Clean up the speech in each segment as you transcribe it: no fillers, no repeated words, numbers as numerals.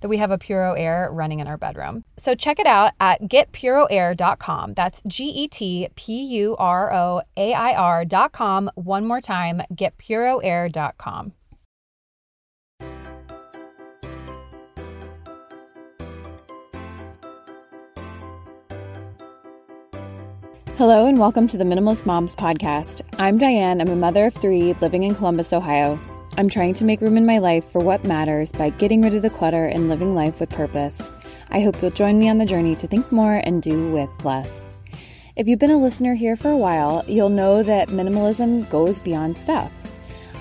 that we have a Puro Air running in our bedroom. So check it out at getpuroair.com. That's GETPUROAIR.com. One more time, getpuroair.com. Hello and welcome to the Minimalist Moms Podcast. I'm Diane. I'm a mother of three living in Columbus, Ohio. I'm trying to make room in my life for what matters by getting rid of the clutter and living life with purpose. I hope you'll join me on the journey to think more and do with less. If you've been a listener here for a while, you'll know that minimalism goes beyond stuff.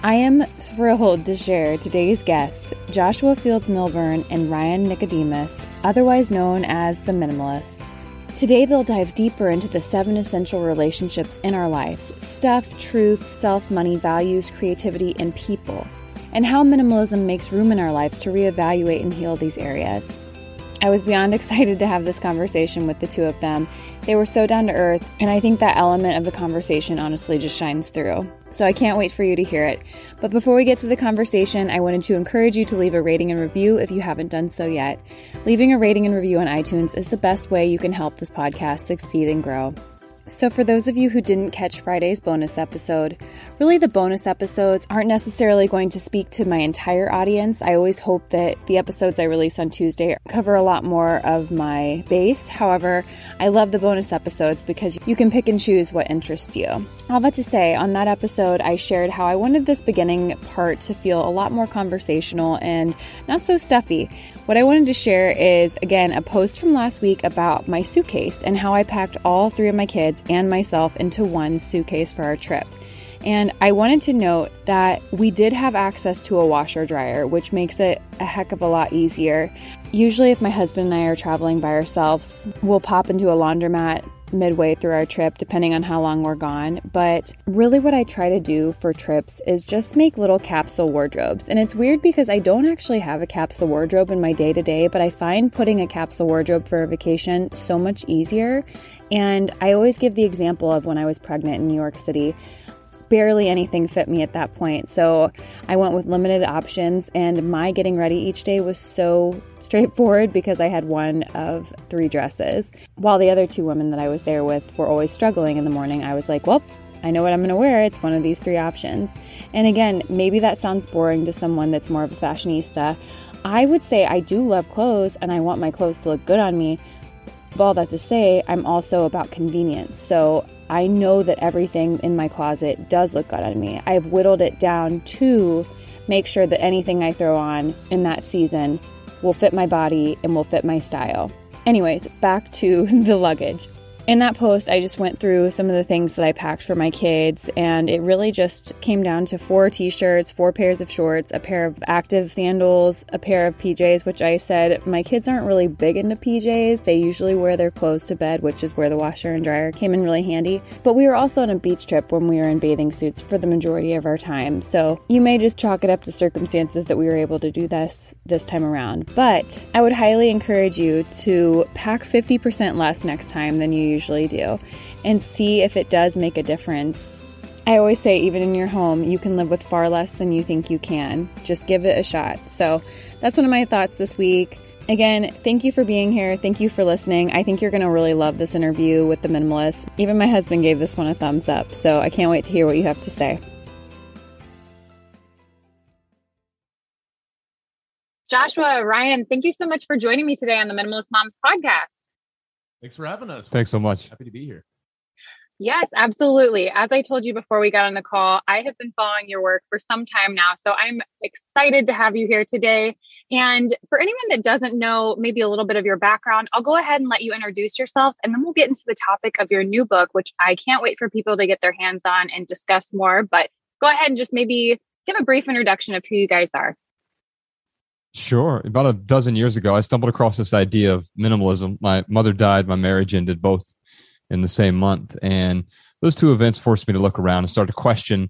I am thrilled to share today's guests, Joshua Fields Milburn and Ryan Nicodemus, otherwise known as The Minimalists. Today, they'll dive deeper into the 7 essential relationships in our lives: stuff, truth, self, money, values, creativity, and people, and how minimalism makes room in our lives to reevaluate and heal these areas. I was beyond excited to have this conversation with the two of them. They were so down to earth, and I think that element of the conversation honestly just shines through. So I can't wait for you to hear it. But before we get to the conversation, I wanted to encourage you to leave a rating and review if you haven't done so yet. Leaving a rating and review on iTunes is the best way you can help this podcast succeed and grow. So for those of you who didn't catch Friday's bonus episode, really the bonus episodes aren't necessarily going to speak to my entire audience. I always hope that the episodes I release on Tuesday cover a lot more of my base. However, I love the bonus episodes because you can pick and choose what interests you. All that to say, on that episode, I shared how I wanted this beginning part to feel a lot more conversational and not so stuffy. What I wanted to share is, again, a post from last week about my suitcase and how I packed all 3 of my kids and myself into one suitcase for our trip. And I wanted to note that we did have access to a washer dryer, which makes it a heck of a lot easier. Usually if my husband and I are traveling by ourselves, we'll pop into a laundromat midway through our trip, depending on how long we're gone. But really what I try to do for trips is just make little capsule wardrobes. And it's weird because I don't actually have a capsule wardrobe in my day-to-day, but I find putting a capsule wardrobe for a vacation so much easier. And I always give the example of when I was pregnant in New York City. Barely anything fit me at that point, so I went with limited options, and my getting ready each day was so straightforward because I had one of 3 dresses. While the other 2 women that I was there with were always struggling in the morning, I was like, well, I know what I'm going to wear. It's one of these 3 options. And again, maybe that sounds boring to someone that's more of a fashionista. I would say I do love clothes, and I want my clothes to look good on me. But all that to say, I'm also about convenience, so I know that everything in my closet does look good on me. I've whittled it down to make sure that anything I throw on in that season will fit my body and will fit my style. Anyways, back to the luggage. In that post, I just went through some of the things that I packed for my kids, and it really just came down to 4 t-shirts, 4 pairs of shorts, a pair of active sandals, a pair of PJs, which I said, my kids aren't really big into PJs. They usually wear their clothes to bed, which is where the washer and dryer came in really handy. But we were also on a beach trip when we were in bathing suits for the majority of our time. So you may just chalk it up to circumstances that we were able to do this time around. But I would highly encourage you to pack 50% less next time than you usually do and see if it does make a difference. I always say, even in your home, you can live with far less than you think you can. Just give it a shot. So that's one of my thoughts this week. Again, thank you for being here. Thank you for listening. I think you're going to really love this interview with The Minimalists. Even my husband gave this one a thumbs up, so I can't wait to hear what you have to say. Joshua, Ryan, thank you so much for joining me today on the Minimalist Moms Podcast. Thanks for having us. Thanks so much. Happy to be here. Yes, absolutely. As I told you before we got on the call, I have been following your work for some time now. So I'm excited to have you here today. And for anyone that doesn't know maybe a little bit of your background, I'll go ahead and let you introduce yourself, and then we'll get into the topic of your new book, which I can't wait for people to get their hands on and discuss more. But go ahead and just maybe give a brief introduction of who you guys are. Sure. About a dozen years ago, I stumbled across this idea of minimalism. My mother died, my marriage ended, both in the same month. And those two events forced me to look around and start to question,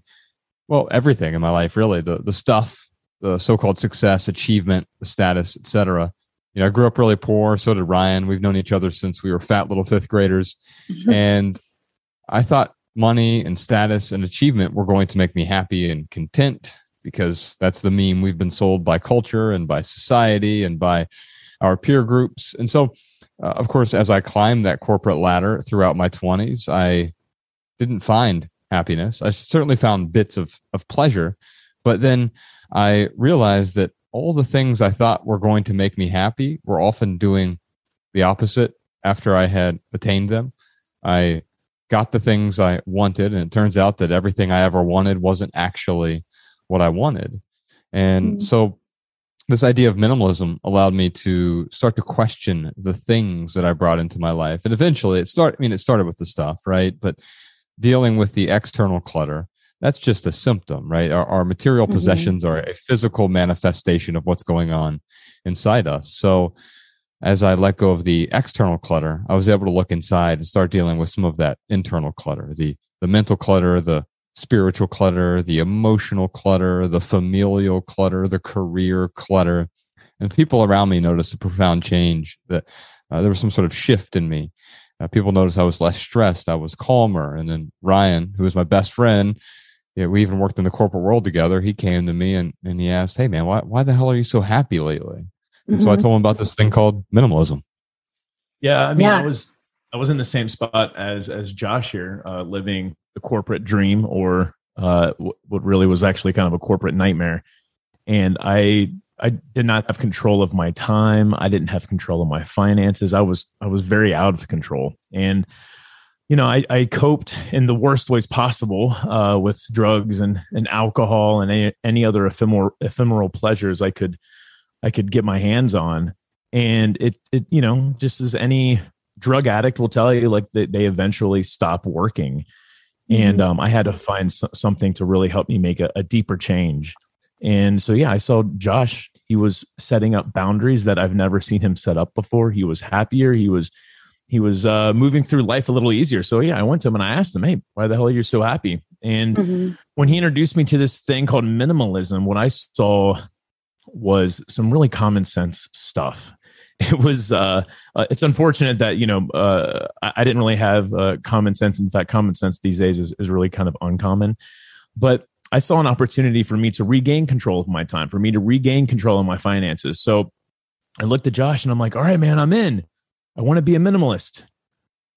well, everything in my life, really, the stuff, the so-called success, achievement, the status, et cetera. You know, I grew up really poor. So did Ryan. We've known each other since we were fat little fifth graders. And I thought money and status and achievement were going to make me happy and content, because that's the meme we've been sold by culture and by society and by our peer groups. And so of course, as I climbed that corporate ladder throughout my 20s, I didn't find happiness. I certainly found bits of pleasure, but then I realized that all the things I thought were going to make me happy were often doing the opposite after I had attained them. I got the things I wanted, and it turns out that everything I ever wanted wasn't actually what I wanted. And so this idea of minimalism allowed me to start to question the things that I brought into my life. And eventually it started with the stuff, right? But dealing with the external clutter, that's just a symptom, right? Our material possessions are a physical manifestation of what's going on inside us. So as I let go of the external clutter, I was able to look inside and start dealing with some of that internal clutter, the mental clutter, the spiritual clutter, the emotional clutter, the familial clutter, the career clutter. And people around me noticed a profound change, that there was some sort of shift in me. People noticed I was less stressed. I was calmer. And then Ryan, who was my best friend, we even worked in the corporate world together. He came to me and he asked, hey man, why the hell are you so happy lately? And so I told him about this thing called minimalism. Yeah. I mean, yeah. I was in the same spot as Josh here, living the corporate dream, or what really was actually kind of a corporate nightmare. And I did not have control of my time. I didn't have control of my finances. I was very out of control. And, you know, I coped in the worst ways possible with drugs and alcohol and any other ephemeral pleasures I could get my hands on. And it you know, just as any drug addict will tell you, like they eventually stop working. And I had to find something to really help me make a deeper change. And so, yeah, I saw Josh. He was setting up boundaries that I've never seen him set up before. He was happier. He was moving through life a little easier. So yeah, I went to him and I asked him, hey, why the hell are you so happy? And when he introduced me to this thing called minimalism, what I saw was some really common sense stuff. It was, it's unfortunate that, you know, I didn't really have common sense. In fact, common sense these days is really kind of uncommon, but I saw an opportunity for me to regain control of my time, for me to regain control of my finances. So I looked at Josh and I'm like, all right, man, I'm in. I want to be a minimalist.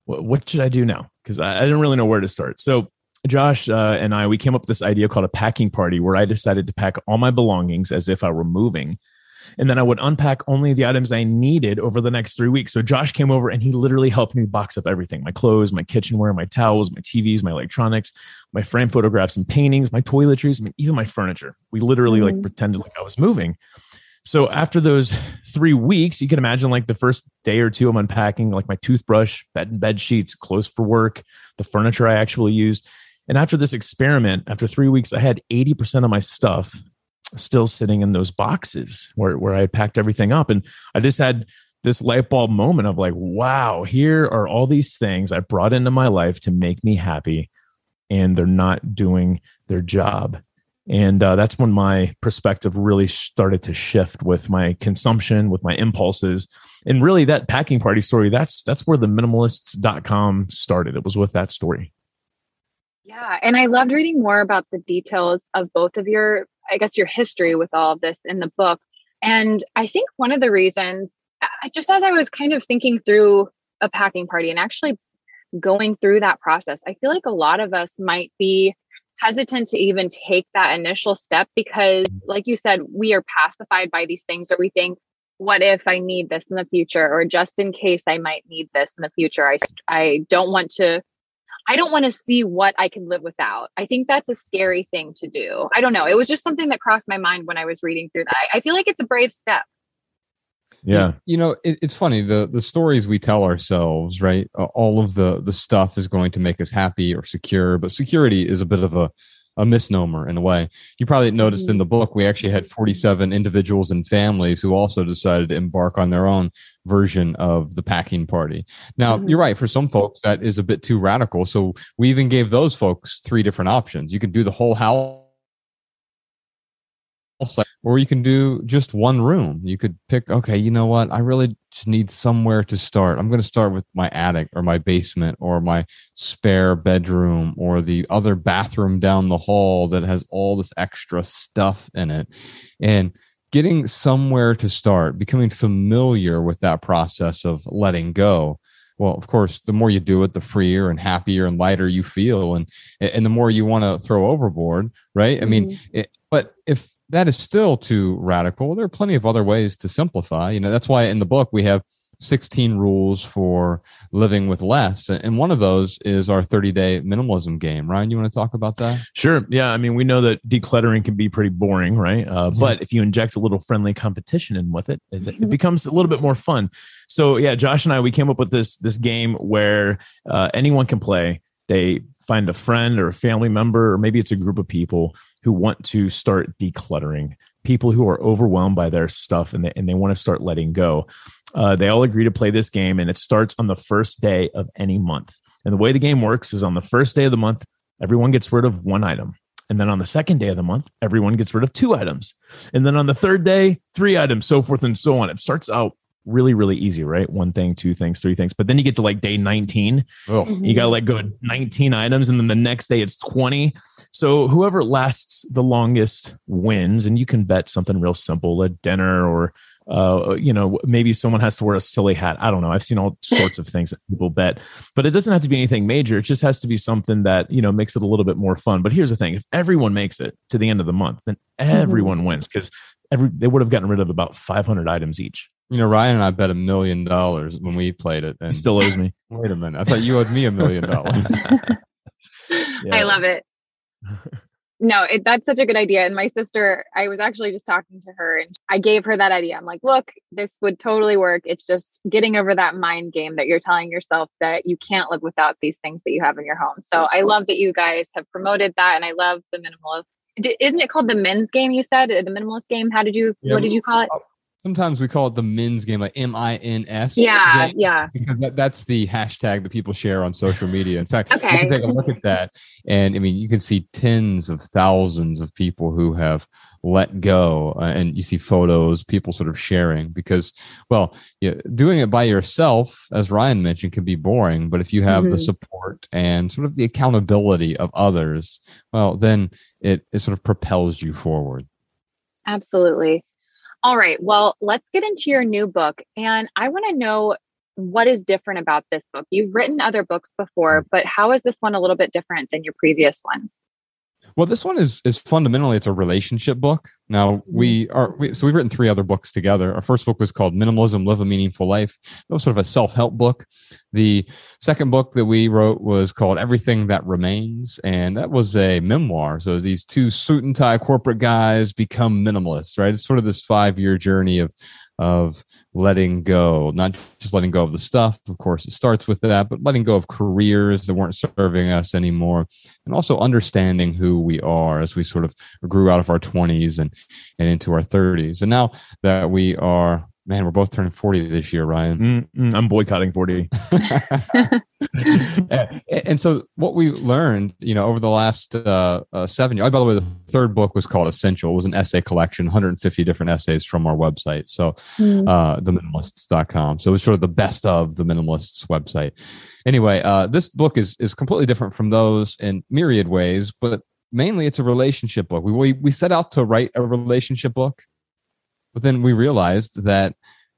What should I do now? Because I didn't really know where to start. So Josh and we came up with this idea called a packing party, where I decided to pack all my belongings as if I were moving. And then I would unpack only the items I needed over the next 3 weeks. So Josh came over and he literally helped me box up everything: my clothes, my kitchenware, my towels, my TVs, my electronics, my framed photographs and paintings, my toiletries, I mean, even my furniture. We literally like pretended like I was moving. So after those 3 weeks, you can imagine like the first day or two, I'm unpacking like my toothbrush, bed sheets, clothes for work, the furniture I actually used. And after this experiment, after 3 weeks, I had 80% of my stuff still sitting in those boxes where I had packed everything up. And I just had this light bulb moment of like, wow, here are all these things I brought into my life to make me happy, and they're not doing their job. And that's when my perspective really started to shift with my consumption, with my impulses. And really that packing party story, that's where theminimalists.com started. It was with that story. Yeah. And I loved reading more about the details of both of your, I guess, your history with all of this in the book. And I think one of the reasons, just as I was kind of thinking through a packing party and actually going through that process, I feel like a lot of us might be hesitant to even take that initial step because, like you said, we are pacified by these things, or we think, what if I need this in the future? Or just in case I might need this in the future, I don't want to I don't want to see what I can live without. I think that's a scary thing to do. I don't know. It was just something that crossed my mind when I was reading through that. I feel like it's a brave step. Yeah. You know, it's funny, the stories we tell ourselves, right? All of the stuff is going to make us happy or secure, but security is a bit of a misnomer in a way. You probably noticed in the book, we actually had 47 individuals and families who also decided to embark on their own version of the packing party. Now, you're right. For some folks, that is a bit too radical. So we even gave those folks three different options. You can do the whole house, or you can do just one room. You could pick, okay, you know what? I really just need somewhere to start. I'm going to start with my attic or my basement or my spare bedroom or the other bathroom down the hall that has all this extra stuff in it. And getting somewhere to start, becoming familiar with that process of letting go. Well, of course, the more you do it, the freer and happier and lighter you feel, and the more you want to throw overboard, right? I mean, but if that is still too radical, there are plenty of other ways to simplify. You know, that's why in the book we have 16 rules for living with less. And one of those is our 30-day minimalism game. Ryan, you want to talk about that? Sure. Yeah. I mean, we know that decluttering can be pretty boring, right? But if you inject a little friendly competition in with it, it becomes a little bit more fun. So yeah, Josh and I, we came up with this game where anyone can play. They find a friend or a family member, or maybe it's a group of people who want to start decluttering, people who are overwhelmed by their stuff and they want to start letting go. They all agree to play this game, and it starts on the first day of any month. And the way the game works is on the first day of the month, everyone gets rid of one item. And then on the second day of the month, everyone gets rid of two items. And then on the third day, three items, so forth and so on. It starts out really, really easy, right? One thing, two things, three things. But then you get to like day 19. You got to let go of 19 items. And then the next day it's 20. So whoever lasts the longest wins. And you can bet something real simple, a dinner, or, maybe someone has to wear a silly hat. I don't know. I've seen all sorts of things that people bet, but it doesn't have to be anything major. It just has to be something that, you know, makes it a little bit more fun. But here's the thing. If everyone makes it to the end of the month, then everyone wins, because they would have gotten rid of about 500 items each. You know, Ryan and I bet $1 million when we played it. And he still owes me. Wait a minute. I thought you owed me $1 million. I love it. No, that's such a good idea. And my sister, I was actually just talking to her and I gave her that idea. I'm like, look, this would totally work. It's just getting over that mind game that you're telling yourself that you can't live without these things that you have in your home. So I love that you guys have promoted that. And I love the minimalist. Isn't it called the men's game? You said the minimalist game. What did you call it? Sometimes we call it the men's game, like MINS. Yeah, game, yeah. Because that's the hashtag that people share on social media. In fact, you can take a look at that. And I mean, you can see tens of thousands of people who have let go. And you see photos, people sort of sharing because, well, doing it by yourself, as Ryan mentioned, can be boring. But if you have the support and sort of the accountability of others, well, then it sort of propels you forward. Absolutely. All right. Well, let's get into your new book. And I want to know what is different about this book. You've written other books before, but how is this one a little bit different than your previous ones? Well, this one is fundamentally, it's a relationship book. Now, we've written three other books together. Our first book was called Minimalism: Live a Meaningful Life. That was sort of a self-help book. The second book that we wrote was called Everything That Remains, and that was a memoir. So these two suit and tie corporate guys become minimalists, right? It's sort of this 5-year journey of letting go, not just letting go of the stuff. Of course, it starts with that, but letting go of careers that weren't serving us anymore, and also understanding who we are as we sort of grew out of our 20s and into our 30s. And now that we are, we're both turning 40 this year, Ryan. I'm boycotting 40. And so what we learned, over the last 7 years, by the way, the third book was called Essential. It was an essay collection, 150 different essays from our website. So theminimalists.com. So it was sort of the best of the Minimalists website. Anyway, this book is completely different from those in myriad ways, but mainly it's a relationship book. We set out to write a relationship book. But then we realized that,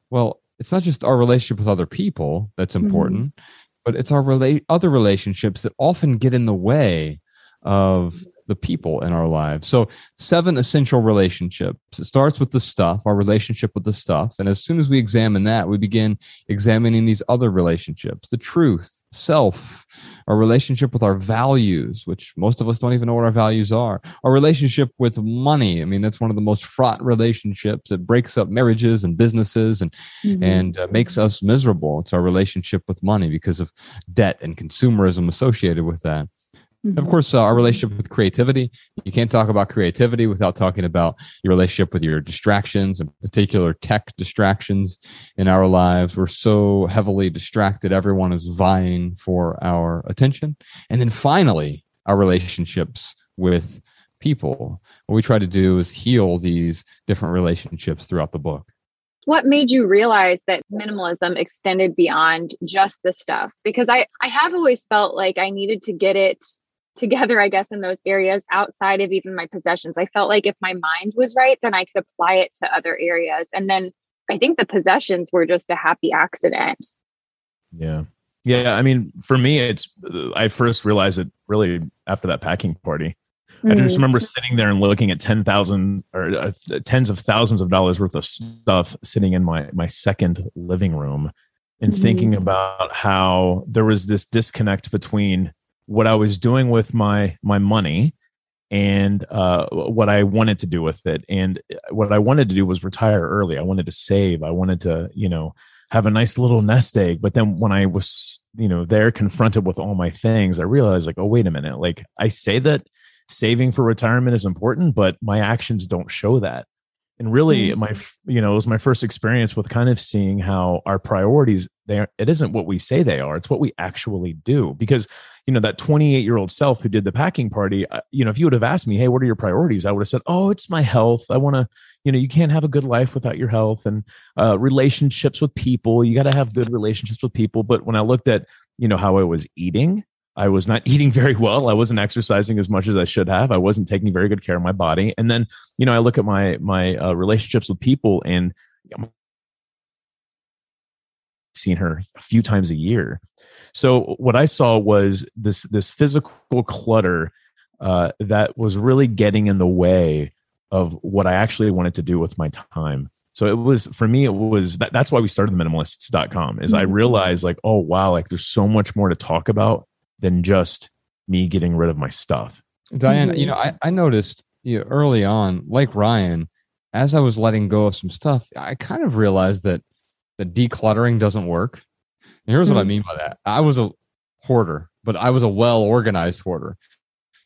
well, it's not just our relationship with other people that's important, but it's our other relationships that often get in the way of the people in our lives. So 7 essential relationships. It starts with the stuff, our relationship with the stuff. And as soon as we examine that, we begin examining these other relationships, the truth, self, our relationship with our values, which most of us don't even know what our values are, our relationship with money. I mean, that's one of the most fraught relationships. It breaks up marriages and businesses and makes us miserable. It's our relationship with money because of debt and consumerism associated with that. Of course, our relationship with creativity. You can't talk about creativity without talking about your relationship with your distractions, in particular tech distractions in our lives. We're so heavily distracted. Everyone is vying for our attention. And then finally, our relationships with people. What we try to do is heal these different relationships throughout the book. What made you realize that minimalism extended beyond just the stuff? Because I have always felt like I needed to get it together, I guess, in those areas outside of even my possessions. I felt like if my mind was right, then I could apply it to other areas. And then I think the possessions were just a happy accident. Yeah. Yeah. I mean, for me, I first realized it really after that packing party. Mm-hmm. I just remember sitting there and looking at 10,000 or tens of thousands of dollars worth of stuff sitting in my second living room and thinking about how there was this disconnect between what I was doing with my money and what I wanted to do with it. And what I wanted to do was retire early. I wanted to save. I wanted to, have a nice little nest egg. But then when I was, there confronted with all my things, I realized like, oh, wait a minute. Like I say that saving for retirement is important, but my actions don't show that. And really it was my first experience with kind of seeing how our priorities it isn't what we say they are. It's what we actually do. Because, that 28-year-old self who did the packing party, if you would have asked me, hey, what are your priorities? I would have said, oh, it's my health. I want to, you can't have a good life without your health and relationships with people. You got to have good relationships with people. But when I looked at, how I was eating, I was not eating very well. I wasn't exercising as much as I should have. I wasn't taking very good care of my body. And then, I look at my relationships with people, and I'm seeing her a few times a year. So what I saw was this physical clutter that was really getting in the way of what I actually wanted to do with my time. So it was, for me, that's why we started theminimalists.com is I realized like, oh, wow, like there's so much more to talk about than just me getting rid of my stuff. Diane, I noticed early on, like Ryan, as I was letting go of some stuff, I kind of realized that the decluttering doesn't work. And here's what I mean by that. I was a hoarder, but I was a well-organized hoarder.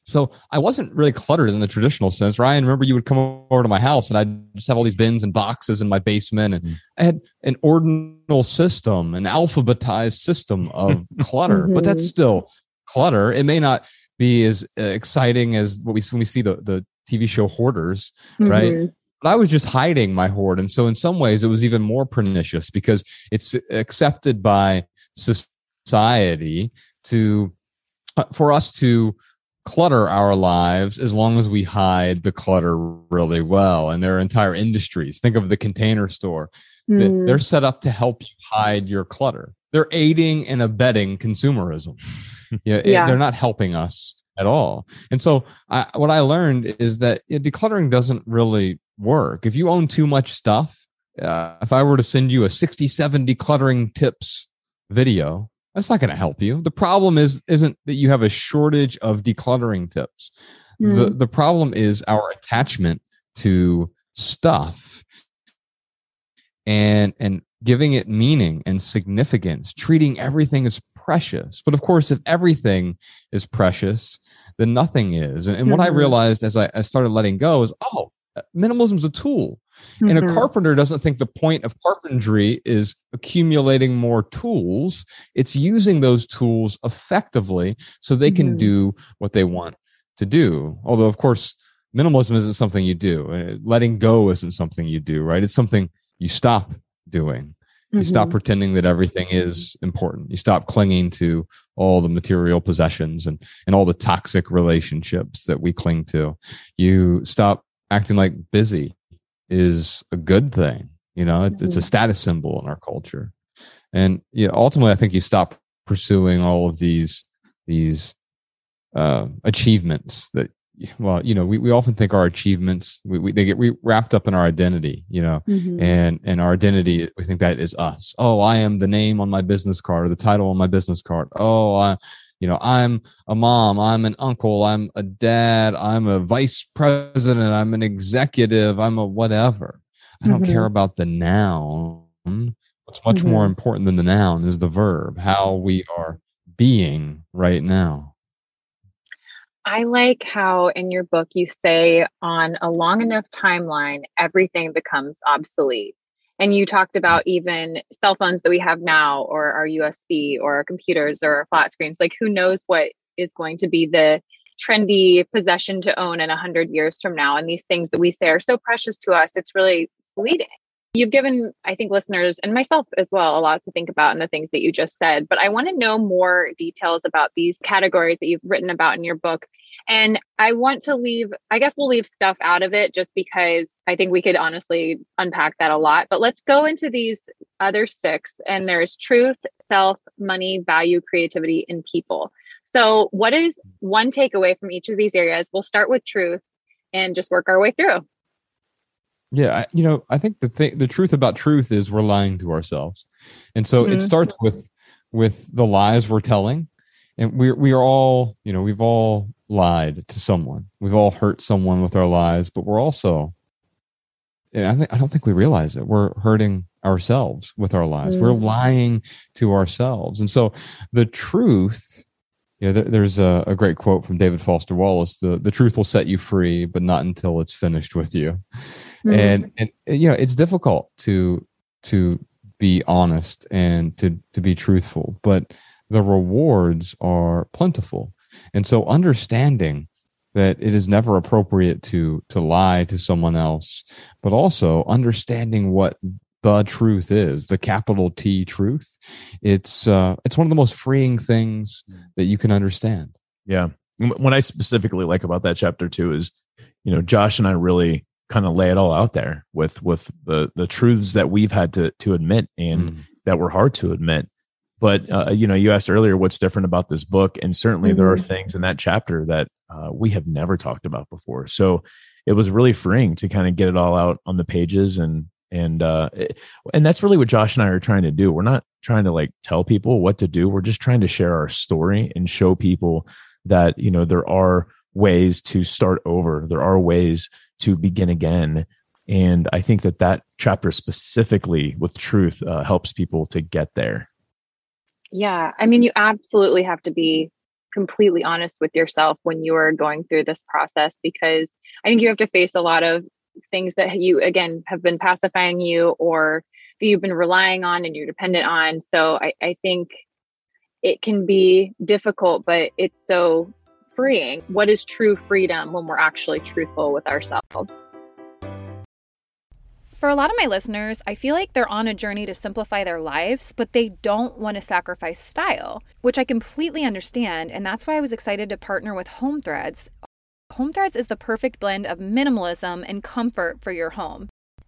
So I wasn't really cluttered in the traditional sense. Ryan, remember you would come over to my house and I'd just have all these bins and boxes in my basement. And I had an ordinal system, an alphabetized system of clutter, but that's still clutter. It may not be as exciting as when we see the TV show Hoarders, right? But I was just hiding my hoard. And so in some ways it was even more pernicious because it's accepted by society for us to clutter our lives as long as we hide the clutter really well. And there are entire industries. Think of the Container Store. They're set up to help you hide your clutter. They're aiding and abetting consumerism. They're not helping us at all. And so what I learned is that decluttering doesn't really work. If you own too much stuff, if I were to send you a 67 decluttering tips video, that's not going to help you. The problem isn't that you have a shortage of decluttering tips. The problem is our attachment to stuff and giving it meaning and significance, treating everything as precious. But of course, if everything is precious, then nothing is. And what I realized as I started letting go is, oh, minimalism is a tool. And a carpenter doesn't think the point of carpentry is accumulating more tools. It's using those tools effectively so they can do what they want to do. Although, of course, minimalism isn't something you do. Letting go isn't something you do, right? It's something you stop doing. You stop pretending that everything is important. You stop clinging to all the material possessions and all the toxic relationships that we cling to. You stop acting like busy is a good thing. It's a status symbol in our culture. And ultimately, I think you stop pursuing all of these achievements that well, you know, we often think our achievements, they get wrapped up in our identity, you know, mm-hmm. and our identity, we think that is us. Oh, I am the name on my business card or the title on my business card. Oh, I'm a mom, I'm an uncle, I'm a dad, I'm a vice president, I'm an executive, I'm a whatever. I don't mm-hmm. care about the noun. What's much mm-hmm. more important than the noun is the verb, how we are being right now. I like how in your book you say on a long enough timeline, everything becomes obsolete. And you talked about even cell phones that we have now, or our USB, or our computers, or our flat screens. Like, who knows what is going to be the trendy possession to own in 100 years from now. And these things that we say are so precious to us, it's really fleeting. You've given, I think, listeners and myself as well, a lot to think about in the things that you just said. But I want to know more details about these categories that you've written about in your book. And I want to leave, I guess we'll leave stuff out of it just because I think we could honestly unpack that a lot. But let's go into these other six. And there's truth, self, money, value, creativity, and people. So what is one takeaway from each of these areas? We'll start with truth and just work our way through. Yeah, you know, I think the truth about truth is we're lying to ourselves. And so mm-hmm. it starts with the lies we're telling. And we are all, you know, we've all lied to someone. We've all hurt someone with our lies, but we're also, I don't think we realize it, we're hurting ourselves with our lies. Mm-hmm. We're lying to ourselves. And so the truth, you know, there's a great quote from David Foster Wallace, the truth will set you free, but not until it's finished with you. Mm-hmm. And you know, it's difficult to be honest and to be truthful, but the rewards are plentiful. And so understanding that it is never appropriate to lie to someone else, but also understanding what the truth is, the capital T truth. It's one of the most freeing things that you can understand. Yeah. What I specifically like about that chapter too is, you know, Josh and I really kind of lay it all out there with the truths that we've had to admit and that were hard to admit. But, you know, you asked earlier what's different about this book. And certainly there are things in that chapter that we have never talked about before. So it was really freeing to kind of get it all out on the pages. And that's really what Josh and I are trying to do. We're not trying to like tell people what to do. We're just trying to share our story and show people that, you know, there are ways to start over. There are ways to begin again. And I think that chapter specifically with truth helps people to get there. Yeah. I mean, you absolutely have to be completely honest with yourself when you are going through this process, because I think you have to face a lot of things that you, again, have been pacifying you or that you've been relying on and you're dependent on. So I think it can be difficult, but it's so freeing. What is true freedom when we're actually truthful with ourselves? For a lot of my listeners, I feel like they're on a journey to simplify their lives, but they don't want to sacrifice style, which I completely understand, and that's why I was excited to partner with Home Threads. Home Threads is the perfect blend of minimalism and comfort for your home.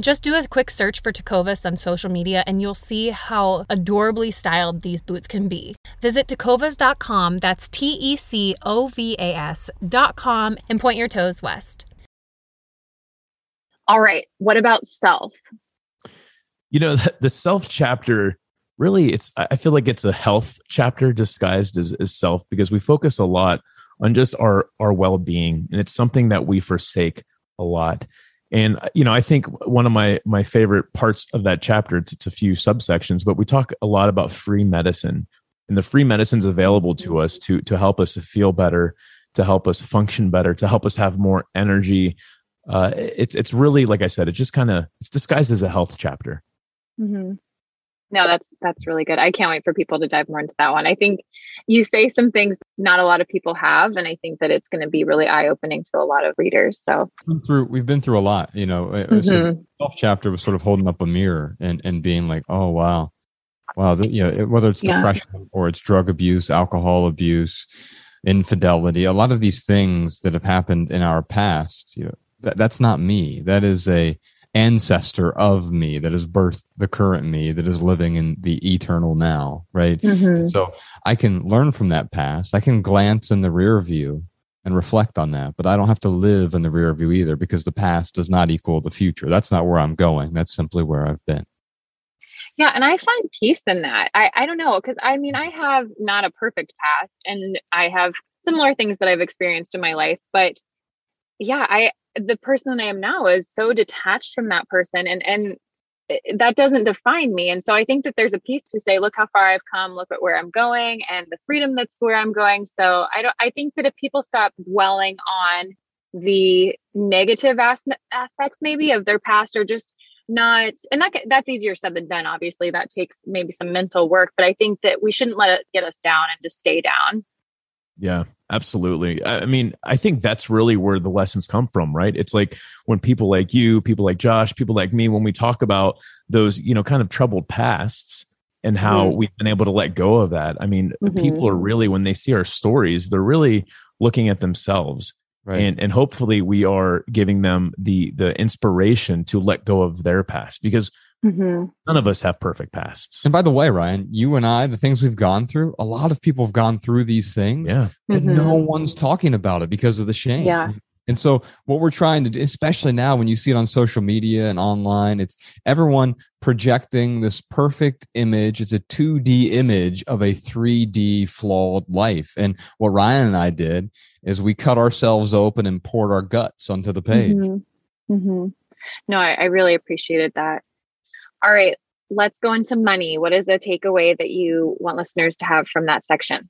Just do a quick search for Tecovas on social media and you'll see how adorably styled these boots can be. Visit Tecovas.com, that's Tecovas.com, and point your toes west. All right, what about self? You know, the self chapter, really, I feel like it's a health chapter disguised as self, because we focus a lot on just our well-being, and it's something that we forsake a lot. And, you know, I think one of my favorite parts of that chapter, it's a few subsections, but we talk a lot about free medicine, and the free medicine's available to us to help us feel better, to help us function better, to help us have more energy. It's really, like I said, it just kind of, it's disguised as a health chapter. Mm-hmm. No, that's really good. I can't wait for people to dive more into that one. I think you say some things not a lot of people have, and I think that it's going to be really eye-opening to a lot of readers. So we've been through a lot, you know. Mm-hmm. Sort of self-chapter was sort of holding up a mirror and being like, oh, wow, you know, whether it's depression or it's drug abuse, alcohol abuse, infidelity, a lot of these things that have happened in our past, you know, that's not me. That is a ancestor of me that has birthed the current me that is living in the eternal now, right? Mm-hmm. So I can learn from that past. I can glance in the rear view and reflect on that, but I don't have to live in the rear view either, because the past does not equal the future. That's not where I'm going. That's simply where I've been. Yeah. And I find peace in that. I don't know. Cause I mean, I have not a perfect past, and I have similar things that I've experienced in my life, but yeah, the person that I am now is so detached from that person, and that doesn't define me. And so I think that there's a piece to say, look how far I've come, look at where I'm going, and the freedom that's where I'm going. So I think that if people stop dwelling on the negative aspects maybe of their past, or just not, and that's easier said than done. Obviously that takes maybe some mental work, but I think that we shouldn't let it get us down and just stay down. Yeah, absolutely. I mean, I think that's really where the lessons come from, right? It's like when people like you, people like Josh, people like me, when we talk about those, you know, kind of troubled pasts and how we've been able to let go of that. I mean, people are really, when they see our stories, they're really looking at themselves. Right. And hopefully we are giving them the inspiration to let go of their past, because none of us have perfect pasts. And by the way, Ryan, you and I, the things we've gone through, a lot of people have gone through these things, but no one's talking about it because of the shame. Yeah. And so what we're trying to do, especially now when you see it on social media and online, it's everyone projecting this perfect image. It's a 2D image of a 3D flawed life. And what Ryan and I did is we cut ourselves open and poured our guts onto the page. Mm-hmm. Mm-hmm. No, I really appreciated that. All right, let's go into money. What is a takeaway that you want listeners to have from that section?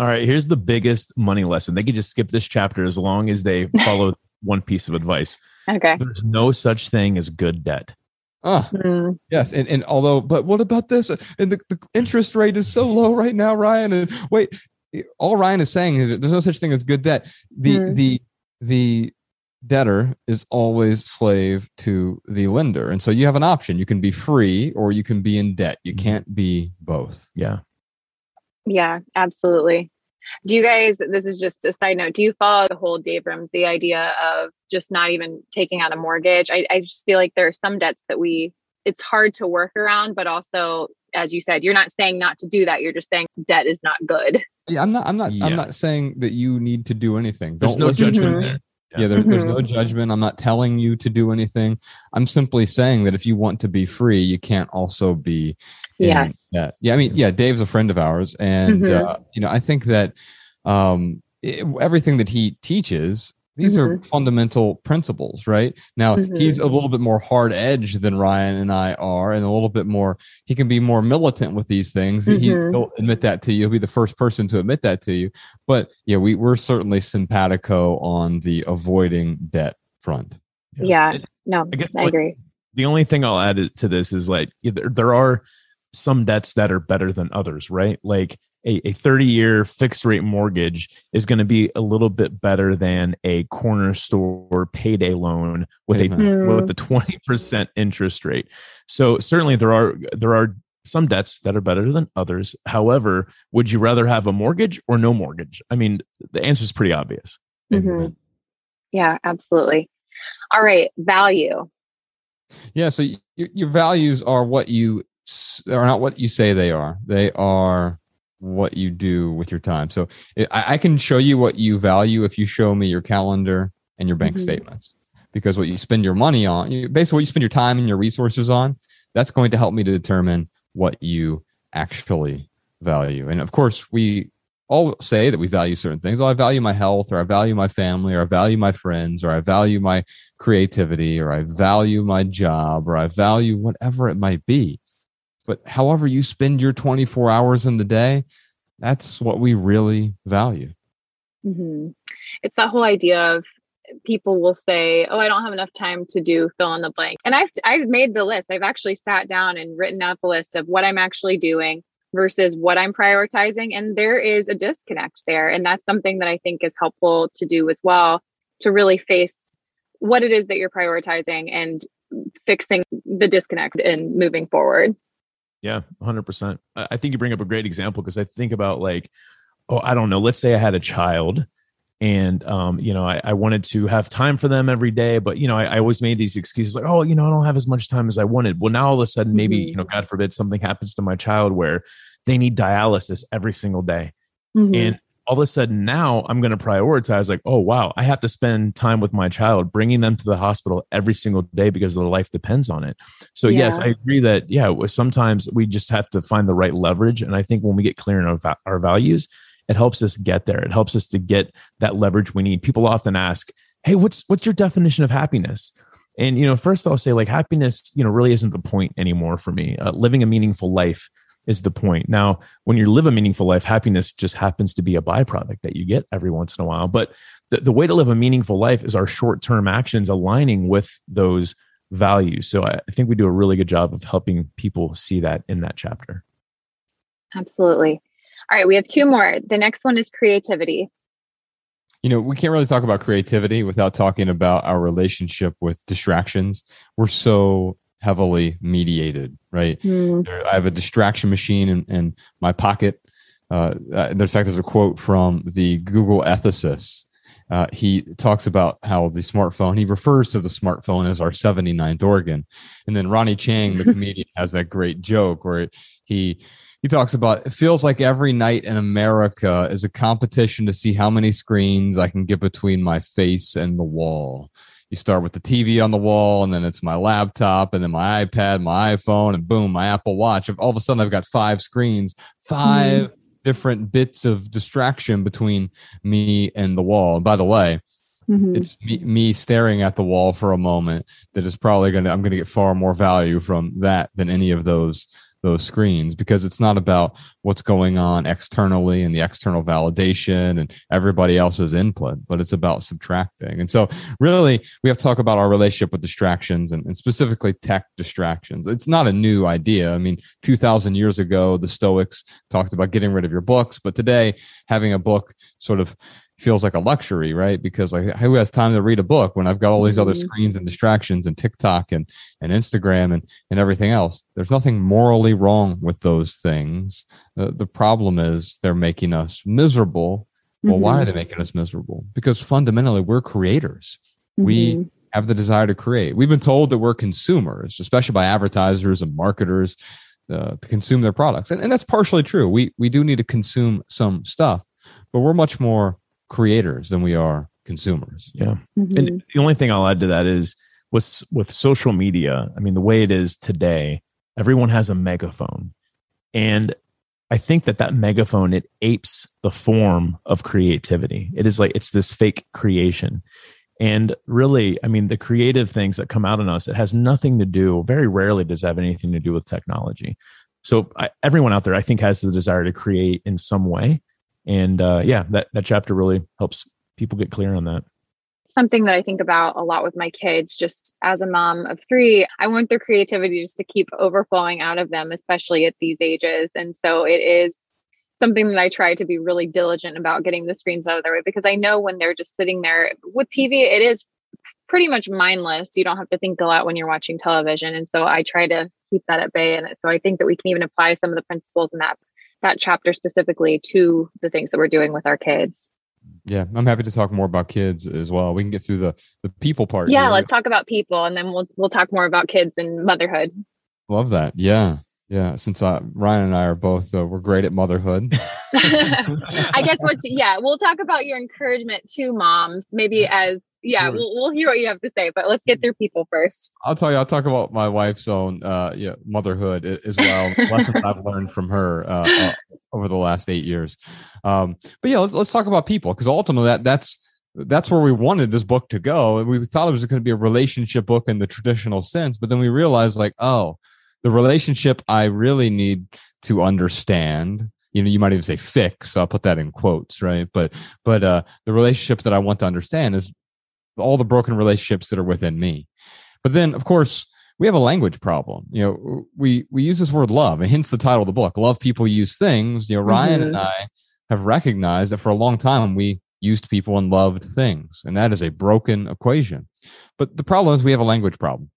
All right, here's the biggest money lesson. They can just skip this chapter as long as they follow one piece of advice. Okay. There's no such thing as good debt. Yes. And although, but what about this? And the interest rate is so low right now, Ryan. And wait, all Ryan is saying is there's no such thing as good debt. The debtor is always slave to the lender. And so you have an option. You can be free or you can be in debt. You can't be both. Yeah. Yeah, absolutely. Do you guys, this is just a side note, do you follow the whole Dave Ramsey idea of just not even taking out a mortgage? I just feel like there are some debts that it's hard to work around, but also as you said, you're not saying not to do that. You're just saying debt is not good. Yeah, I'm not saying that you need to do anything. There's no judgment there. Yeah, there's no judgment. I'm not telling you to do anything. I'm simply saying that if you want to be free, you can't also be in debt. Yeah, I mean, Dave's a friend of ours. And, I think that everything that he teaches, these are fundamental principles, right? Now, he's a little bit more hard-edged than Ryan and I are, and a little bit more, he can be more militant with these things. He'll admit that to you. He'll be the first person to admit that to you. But yeah, we're certainly simpatico on the avoiding debt front. Yeah, I agree. The only thing I'll add to this is like, there are some debts that are better than others, right? Like, a 30-year fixed rate mortgage is going to be a little bit better than a corner store payday loan with a 20% interest rate. So certainly there are some debts that are better than others. However, would you rather have a mortgage or no mortgage? I mean, the answer is pretty obvious. Mm-hmm. Yeah, absolutely. All right, value. Yeah, so your values are not what you say they are. They are what you do with your time. So I can show you what you value if you show me your calendar and your bank statements, because what you spend your money on, basically what you spend your time and your resources on, that's going to help me to determine what you actually value. And of course, we all say that we value certain things. Oh, I value my health, or I value my family, or I value my friends, or I value my creativity, or I value my job, or I value whatever it might be. But however you spend your 24 hours in the day, that's what we really value. Mm-hmm. It's that whole idea of people will say, oh, I don't have enough time to do fill in the blank. And I've made the list. I've actually sat down and written out the list of what I'm actually doing versus what I'm prioritizing. And there is a disconnect there. And that's something that I think is helpful to do as well, to really face what it is that you're prioritizing and fixing the disconnect and moving forward. Yeah, 100%. I think you bring up a great example, because I think about like, oh, I don't know. Let's say I had a child and, I wanted to have time for them every day. But, I always made these excuses like, oh, I don't have as much time as I wanted. Well, now all of a sudden, maybe, God forbid, something happens to my child where they need dialysis every single day. Mm-hmm. And all of a sudden now I'm going to prioritize like, oh, wow, I have to spend time with my child, bringing them to the hospital every single day because their life depends on it. So yes, I agree that, sometimes we just have to find the right leverage. And I think when we get clear in our values, it helps us get there. It helps us to get that leverage we need. People often ask, hey, what's your definition of happiness? And, first I'll say like happiness, really isn't the point anymore for me. Living a meaningful life is the point. Now, when you live a meaningful life, happiness just happens to be a byproduct that you get every once in a while. But the way to live a meaningful life is our short-term actions aligning with those values. So I think we do a really good job of helping people see that in that chapter. Absolutely. All right, we have two more. The next one is creativity. We can't really talk about creativity without talking about our relationship with distractions. We're so heavily mediated, right? I have a distraction machine in my pocket. In fact, there's a quote from the Google ethicist. He talks about how he refers to the smartphone as our 79th organ. And then Ronnie Chang, the comedian, has that great joke where he talks about, it feels like every night in America is a competition to see how many screens I can get between my face and the wall. You start with the TV on the wall, and then it's my laptop, and then my iPad, my iPhone, and boom, my Apple Watch. All of a sudden, I've got 5 screens, 5 different bits of distraction between me and the wall. And by the way, it's me staring at the wall for a moment that is probably I'm going to get far more value from that than any of those screens, because it's not about what's going on externally and the external validation and everybody else's input, but it's about subtracting. And so really we have to talk about our relationship with distractions and specifically tech distractions. It's not a new idea. I mean, 2000 years ago, the Stoics talked about getting rid of your books, but today having a book sort of feels like a luxury, right? Because like, who has time to read a book when I've got all these other screens and distractions and TikTok and Instagram and everything else? There's nothing morally wrong with those things. The problem is they're making us miserable. Well, why are they making us miserable? Because fundamentally we're creators. We have the desire to create. We've been told that we're consumers, especially by advertisers and marketers. to consume their products. And that's partially true. We do need to consume some stuff, but we're much more creators than we are consumers. Yeah. Mm-hmm. And the only thing I'll add to that is with social media, I mean, the way it is today, everyone has a megaphone. And I think that megaphone, it apes the form of creativity. It is like, it's this fake creation. And really, I mean, the creative things that come out in us, it has nothing to do, very rarely does it have anything to do with technology. So everyone out there, I think, has the desire to create in some way. And that chapter really helps people get clear on that. Something that I think about a lot with my kids, just as a mom of three, I want their creativity just to keep overflowing out of them, especially at these ages. And so it is something that I try to be really diligent about, getting the screens out of their way, because I know when they're just sitting there with TV, it is pretty much mindless. You don't have to think a lot when you're watching television. And so I try to keep that at bay. And so I think that we can even apply some of the principles in that chapter specifically to the things that we're doing with our kids. Yeah, I'm happy to talk more about kids as well. We can get through the people part. Yeah, here. Let's talk about people, and then we'll talk more about kids and motherhood. Love that. Yeah. Yeah. Since Ryan and I are both, we're great at motherhood. I guess we'll talk about your encouragement to moms, maybe we'll hear what you have to say, but let's get through people first. I'll talk about my wife's own motherhood as well. Lessons I've learned from her over the last 8 years. But yeah, let's talk about people, because ultimately that's where we wanted this book to go. We thought it was going to be a relationship book in the traditional sense, but then we realized the relationship I really need to understand. You know, you might even say fix. So I'll put that in quotes, right? But the relationship that I want to understand is all the broken relationships that are within me. But then, of course, we have a language problem. You know, we use this word love, and hence the title of the book, Love People Use Things. You know, Ryan and I have recognized that for a long time we used people and loved things, and that is a broken equation. But the problem is we have a language problem.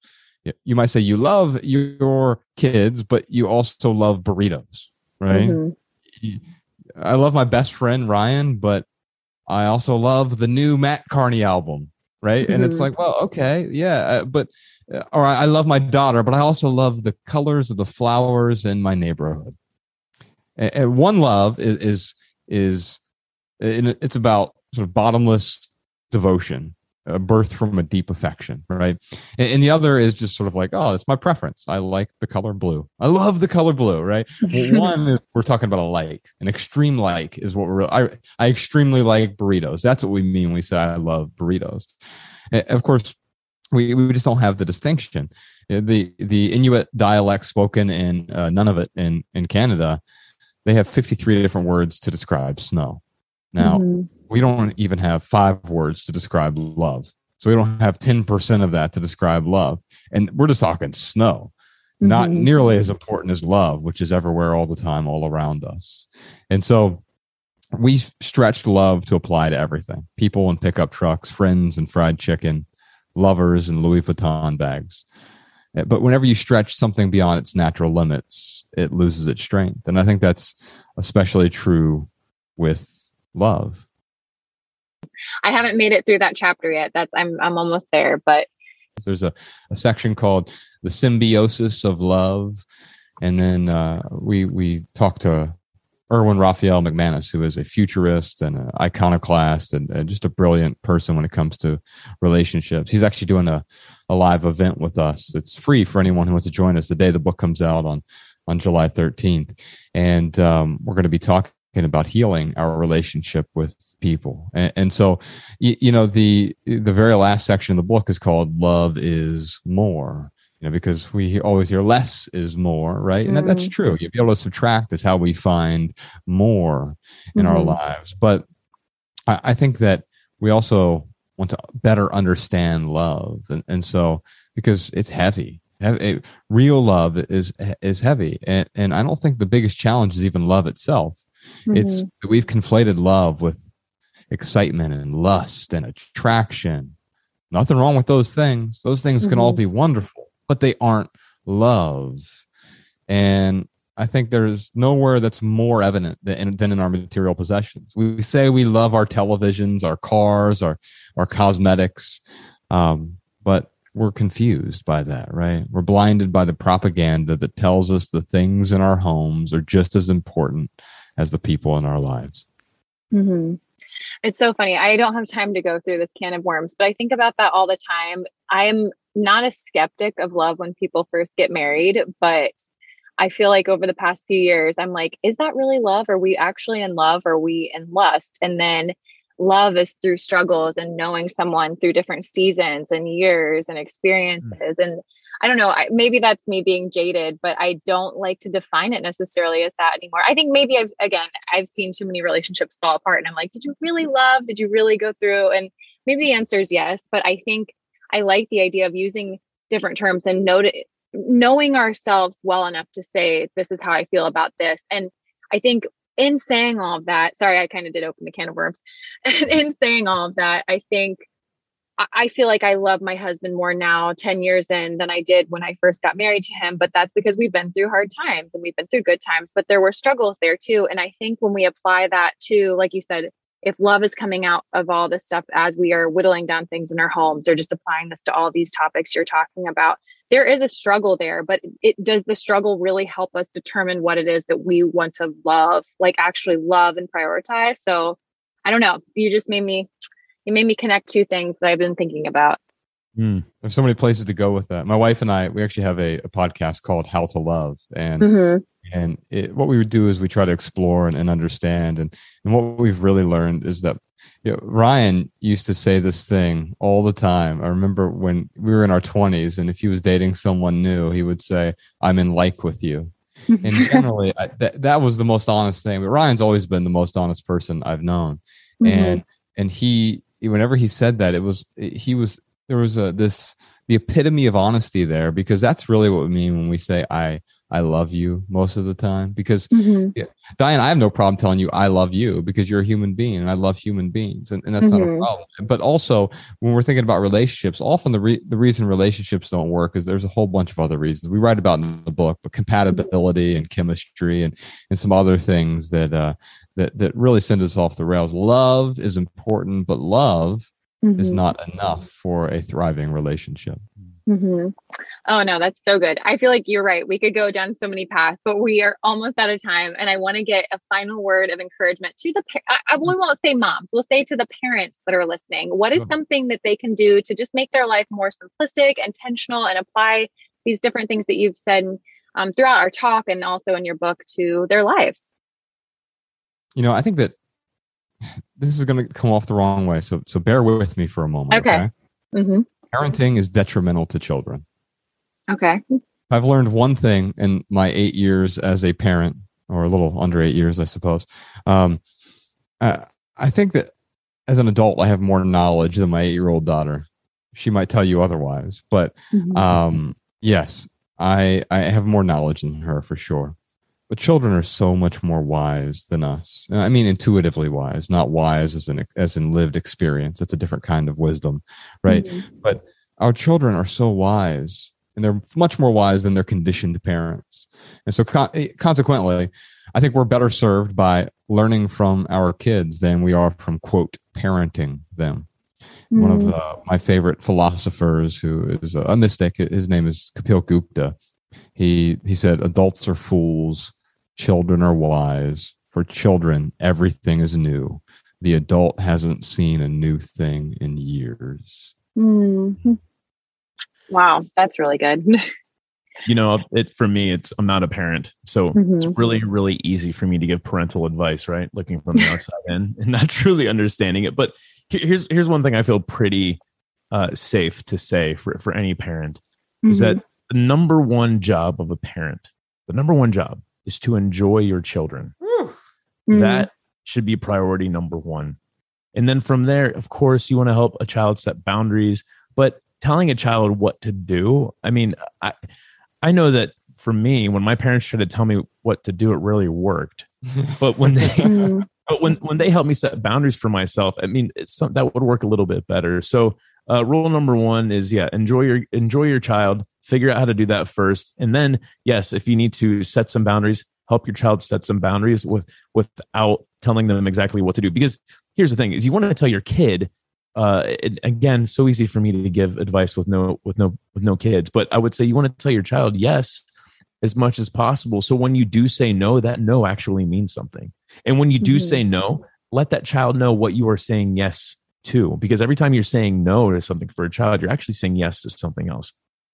You might say you love your kids, but you also love burritos, right? Mm-hmm. I love my best friend, Ryan, but I also love the new Matt Carney album, right? Mm-hmm. And it's like, well, okay, yeah, or I love my daughter, but I also love the colors of the flowers in my neighborhood. And one love is it's about sort of bottomless devotion, a birth from a deep affection, right? And the other is just sort of like, oh, it's my preference. I like the color blue. I love the color blue, right? One is we're talking about a like. An extreme like is what we're... I extremely like burritos. That's what we mean when we say I love burritos. And of course, we just don't have the distinction. The Inuit dialect spoken in Nunavut in Canada, they have 53 different words to describe snow. Now, we don't even have 5 words to describe love. So we don't have 10% of that to describe love. And we're just talking snow, not nearly as important as love, which is everywhere all the time, all around us. And so we stretched love to apply to everything. People and pickup trucks, friends and fried chicken, lovers and Louis Vuitton bags. But whenever you stretch something beyond its natural limits, it loses its strength. And I think that's especially true with love. I haven't made it through that chapter yet. I'm almost there, but there's a section called the symbiosis of love, and then we talked to Erwin Raphael McManus, who is a futurist and an iconoclast and just a brilliant person when it comes to relationships. He's actually doing a live event with us. It's free for anyone who wants to join us the day the book comes out on July 13th, and we're going to be talking about healing our relationship with people. And so, you know, the very last section of the book is called Love is More, you know, because we always hear less is more, right? And that's true. You'll be able to subtract is how we find more in our lives. But I think that we also want to better understand love. And so, because it's heavy. Real love is heavy. And I don't think the biggest challenge is even love itself. It's we've conflated love with excitement and lust and attraction. Nothing wrong with those things. Those things can all be wonderful, but they aren't love. And I think there's nowhere that's more evident than in our material possessions. We say we love our televisions, our cars, our cosmetics, but we're confused by that, right? We're blinded by the propaganda that tells us the things in our homes are just as important as the people in our lives. Mm-hmm. It's so funny. I don't have time to go through this can of worms, but I think about that all the time. I'm not a skeptic of love when people first get married, but I feel like over the past few years, I'm like, is that really love? Are we actually in love? Are we in lust? And then love is through struggles and knowing someone through different seasons and years and experiences. And I don't know, maybe that's me being jaded, but I don't like to define it necessarily as that anymore. I think maybe I've seen too many relationships fall apart and I'm like, did you really love? Did you really go through? And maybe the answer is yes, but I think I like the idea of using different terms and knowing ourselves well enough to say, this is how I feel about this. And I think in saying all of that, sorry, I kind of did open the can of worms. In saying all of that, I think I feel like I love my husband more now, 10 years in, than I did when I first got married to him. But that's because we've been through hard times and we've been through good times, but there were struggles there too. And I think when we apply that to, like you said, if love is coming out of all this stuff as we are whittling down things in our homes or just applying this to all these topics you're talking about, there is a struggle there, but does the struggle really help us determine what it is that we want to love, like actually love and prioritize? So I don't know. You made me connect two things that I've been thinking about. There's so many places to go with that. My wife and I, we actually have a podcast called How to Love. And what we would do is we try to explore and understand. And what we've really learned is that, you know, Ryan used to say this thing all the time. I remember when we were in our 20s, and if he was dating someone new, he would say, I'm in like with you. And generally, that was the most honest thing. But Ryan's always been the most honest person I've known. Mm-hmm. And he, whenever he said that, there was the epitome of honesty there, because that's really what we mean when we say, I love you most of the time, because Diane, I have no problem telling you I love you because you're a human being and I love human beings. And that's not a problem. But also when we're thinking about relationships, often the reason relationships don't work is there's a whole bunch of other reasons we write about in the book, but compatibility and chemistry and some other things that really send us off the rails. Love is important, but love is not enough for a thriving relationship. Mm-hmm. Oh, no, that's so good. I feel like you're right. We could go down so many paths, but we are almost out of time. And I want to get a final word of encouragement to the we won't say moms, we'll say to the parents that are listening. What is something that they can do to just make their life more simplistic, intentional, and apply these different things that you've said throughout our talk and also in your book to their lives? You know, I think that this is going to come off the wrong way. So bear with me for a moment. Okay? Mm-hmm. Parenting is detrimental to children. Okay. I've learned one thing in my 8 years as a parent, or a little under 8 years, I suppose. I think that as an adult, I have more knowledge than my 8-year-old daughter. She might tell you otherwise, but yes, I have more knowledge than her for sure. But children are so much more wise than us. I mean, intuitively wise, not wise as in lived experience. It's a different kind of wisdom, right? Mm-hmm. But our children are so wise, and they're much more wise than their conditioned parents. And so consequently, I think we're better served by learning from our kids than we are from, quote, parenting them. One of my favorite philosophers, who is a mystic, his name is Kapil Gupta. He said, adults are fools. Children are wise. For children, everything is new. The adult hasn't seen a new thing in years. Mm-hmm. Wow, that's really good. You know, I'm not a parent, so it's really, really easy for me to give parental advice, right? Looking from the outside in and not truly understanding it. But here's one thing I feel pretty safe to say for any parent is that the number one job of a parent, the number one job, is to enjoy your children. That should be priority number one. And then from there, of course, you want to help a child set boundaries, but telling a child what to do. I mean, I know that for me, when my parents tried to tell me what to do, it really worked. But when they helped me set boundaries for myself, I mean, that would work a little bit better. So rule number one is, enjoy your child, figure out how to do that first. And then, yes, if you need to set some boundaries, help your child set some boundaries without telling them exactly what to do. Because here's the thing is, you want to tell your kid Again, so easy for me to give advice with no kids, but I would say you want to tell your child yes as much as possible. So when you do say no, that no actually means something. And when you do say no, let that child know what you are saying yes to, because every time you're saying no to something for a child, you're actually saying yes to something else.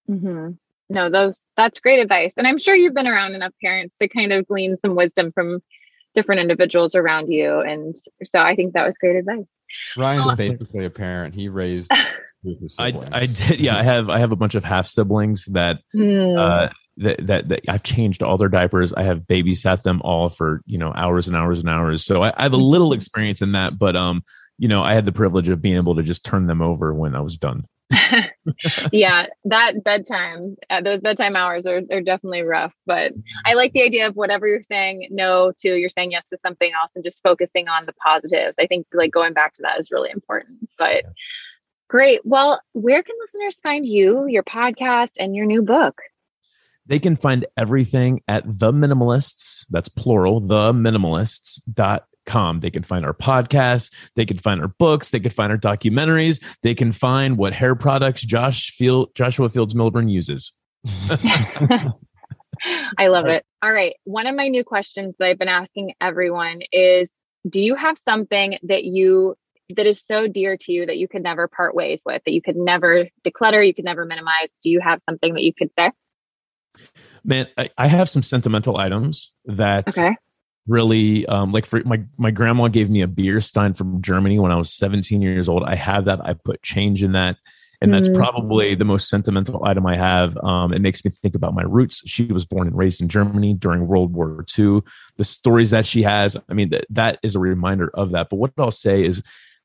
Mm-hmm. No, that's great advice. And I'm sure you've been around enough parents to kind of glean some wisdom from different individuals around you. And so I think that was great advice. Ryan's basically a parent. He raised his siblings. I did. Yeah, I have a bunch of half siblings that, that I've changed all their diapers. I have babysat them all for, hours and hours and hours. So I have a little experience in that, but, I had the privilege of being able to just turn them over when I was done. Yeah, that bedtime, those bedtime hours are definitely rough, but I like the idea of whatever you're saying no to, you're saying yes to something else and just focusing on the positives. I think going back to that is really important, but great. Well, where can listeners find you, your podcast, and your new book? They can find everything at The Minimalists, that's plural, theminimalists.com. They can find our podcasts, they can find our books, they can find our documentaries, they can find what hair products Joshua Fields Milburn uses. I love it. All right. One of my new questions that I've been asking everyone is, do you have something that is so dear to you that you could never part ways with, that you could never declutter, you could never minimize? Do you have something that you could say? Man, I have some sentimental items that really, for my grandma gave me a beer stein from Germany when I was 17 years old. I have that. I put change in that. And that's probably the most sentimental item I have. It makes me think about my roots. She was born and raised in Germany during World War II. The stories that she has, that is a reminder of that. But what I'll say is,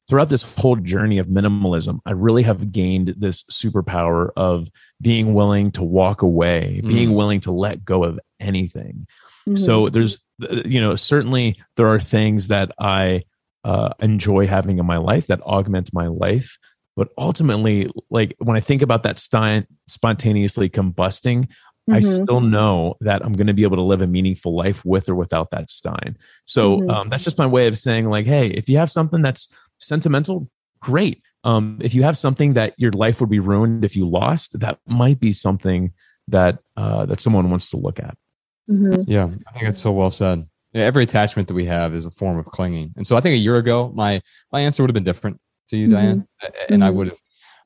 throughout this whole journey of minimalism, I really have gained this superpower of being willing to walk away, being willing to let go of anything. Mm-hmm. So there's, certainly there are things that I enjoy having in my life that augment my life. But ultimately, when I think about that spontaneously combusting, I still know that I'm going to be able to live a meaningful life with or without that stein. So that's just my way of saying, hey, if you have something that's sentimental, great. If you have something that your life would be ruined if you lost, that might be something that that someone wants to look at. Mm-hmm. Yeah, I think that's so well said. Yeah, every attachment that we have is a form of clinging, and so I think a year ago, my answer would have been different to you, Diane, and I would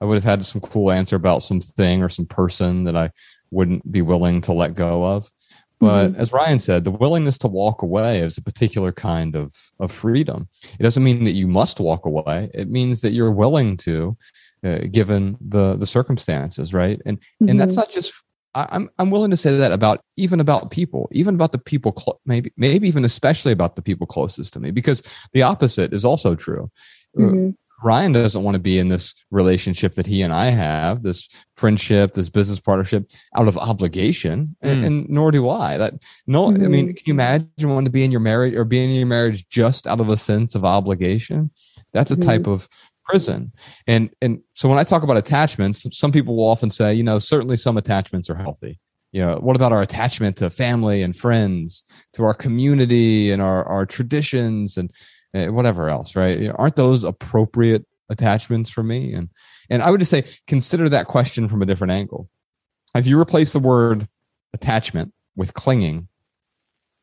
have had some cool answer about something or some person that I wouldn't be willing to let go of. But as Ryan said, the willingness to walk away is a particular kind of freedom. It doesn't mean that you must walk away. It means that you're willing to, given the circumstances, right? And and that's not just. I'm willing to say that about people, even about the people, maybe even especially about the people closest to me, because the opposite is also true. Mm-hmm. Ryan doesn't want to be in this relationship that he and I have, this friendship, this business partnership, out of obligation, and nor do I. Can you imagine wanting to be in your marriage or being in your marriage just out of a sense of obligation? That's a type of prison. And so when I talk about attachments, some people will often say, certainly some attachments are healthy. What about our attachment to family and friends, to our community and our traditions and whatever else, right? Aren't those appropriate attachments for me? And I would just say, consider that question from a different angle. If you replace the word attachment with clinging,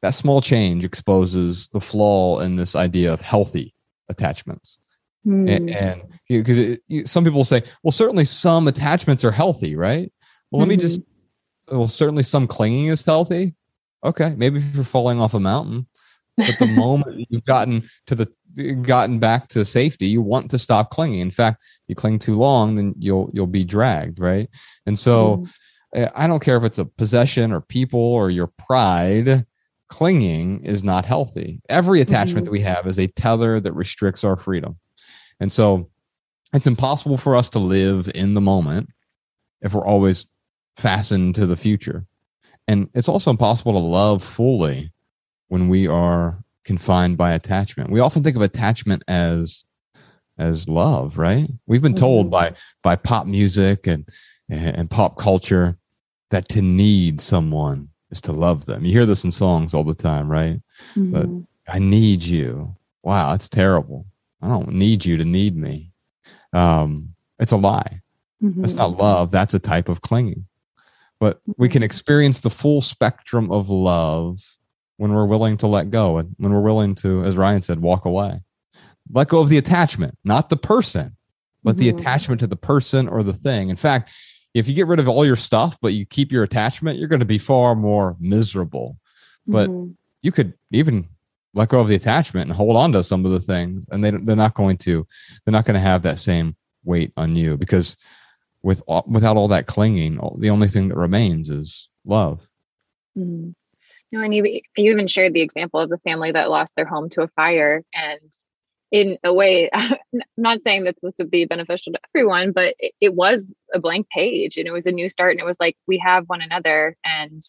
that small change exposes the flaw in this idea of healthy attachments. And because some people say, well, certainly some attachments are healthy, right? Well, certainly some clinging is healthy. Okay, maybe if you're falling off a mountain. But the moment you've gotten back to safety, you want to stop clinging. In fact, you cling too long, then you'll be dragged, right? And so I don't care if it's a possession or people or your pride, clinging is not healthy. Every attachment that we have is a tether that restricts our freedom. And so it's impossible for us to live in the moment if we're always fastened to the future. And it's also impossible to love fully when we are confined by attachment. We often think of attachment as love, right? We've been told by pop music and pop culture that to need someone is to love them. You hear this in songs all the time, right? But I need you. Wow, that's terrible. I don't need you to need me. It's a lie. Mm-hmm. That's not love. That's a type of clinging. But we can experience the full spectrum of love when we're willing to let go and when we're willing to, as Ryan said, walk away. Let go of the attachment, not the person, but the attachment to the person or the thing. In fact, if you get rid of all your stuff, but you keep your attachment, you're going to be far more miserable. But you could even let go of the attachment and hold on to some of the things, and they're not going to have that same weight on you, because without all that clinging, the only thing that remains is love. Mm-hmm. No, and you even shared the example of the family that lost their home to a fire. And in a way, I'm not saying that this would be beneficial to everyone, but it was a blank page and it was a new start. And it was like, we have one another and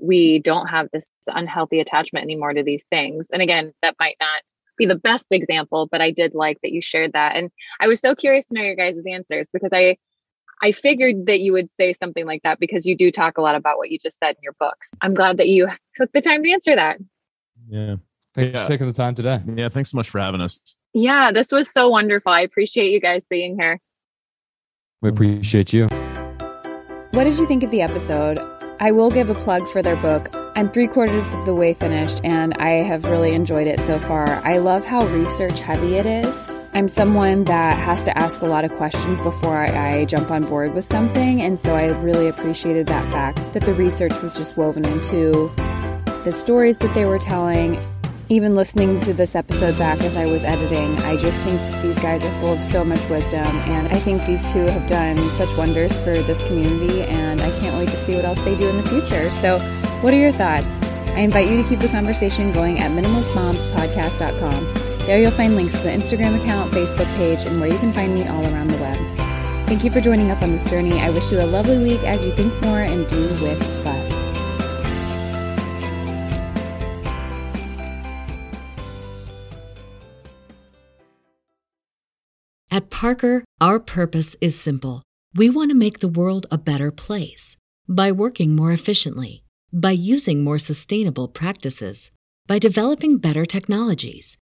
we don't have this unhealthy attachment anymore to these things. And again, that might not be the best example, but I did like that you shared that. And I was so curious to know your guys' answers, because I figured that you would say something like that, because you do talk a lot about what you just said in your books. I'm glad that you took the time to answer that. Yeah. Thanks for taking the time today. Yeah. Thanks so much for having us. Yeah. This was so wonderful. I appreciate you guys being here. We appreciate you. What did you think of the episode? I will give a plug for their book. I'm 3/4 of the way finished and I have really enjoyed it so far. I love how research heavy it is. I'm someone that has to ask a lot of questions before I jump on board with something. And so I really appreciated that fact that the research was just woven into the stories that they were telling. Even listening to this episode back as I was editing, I just think these guys are full of so much wisdom. And I think these two have done such wonders for this community. And I can't wait to see what else they do in the future. So what are your thoughts? I invite you to keep the conversation going at minimalistmomspodcast.com. There you'll find links to the Instagram account, Facebook page, and where you can find me all around the web. Thank you for joining up on this journey. I wish you a lovely week as you think more and do with less. At Parker, our purpose is simple. We want to make the world a better place. By working more efficiently, by using more sustainable practices, by developing better technologies,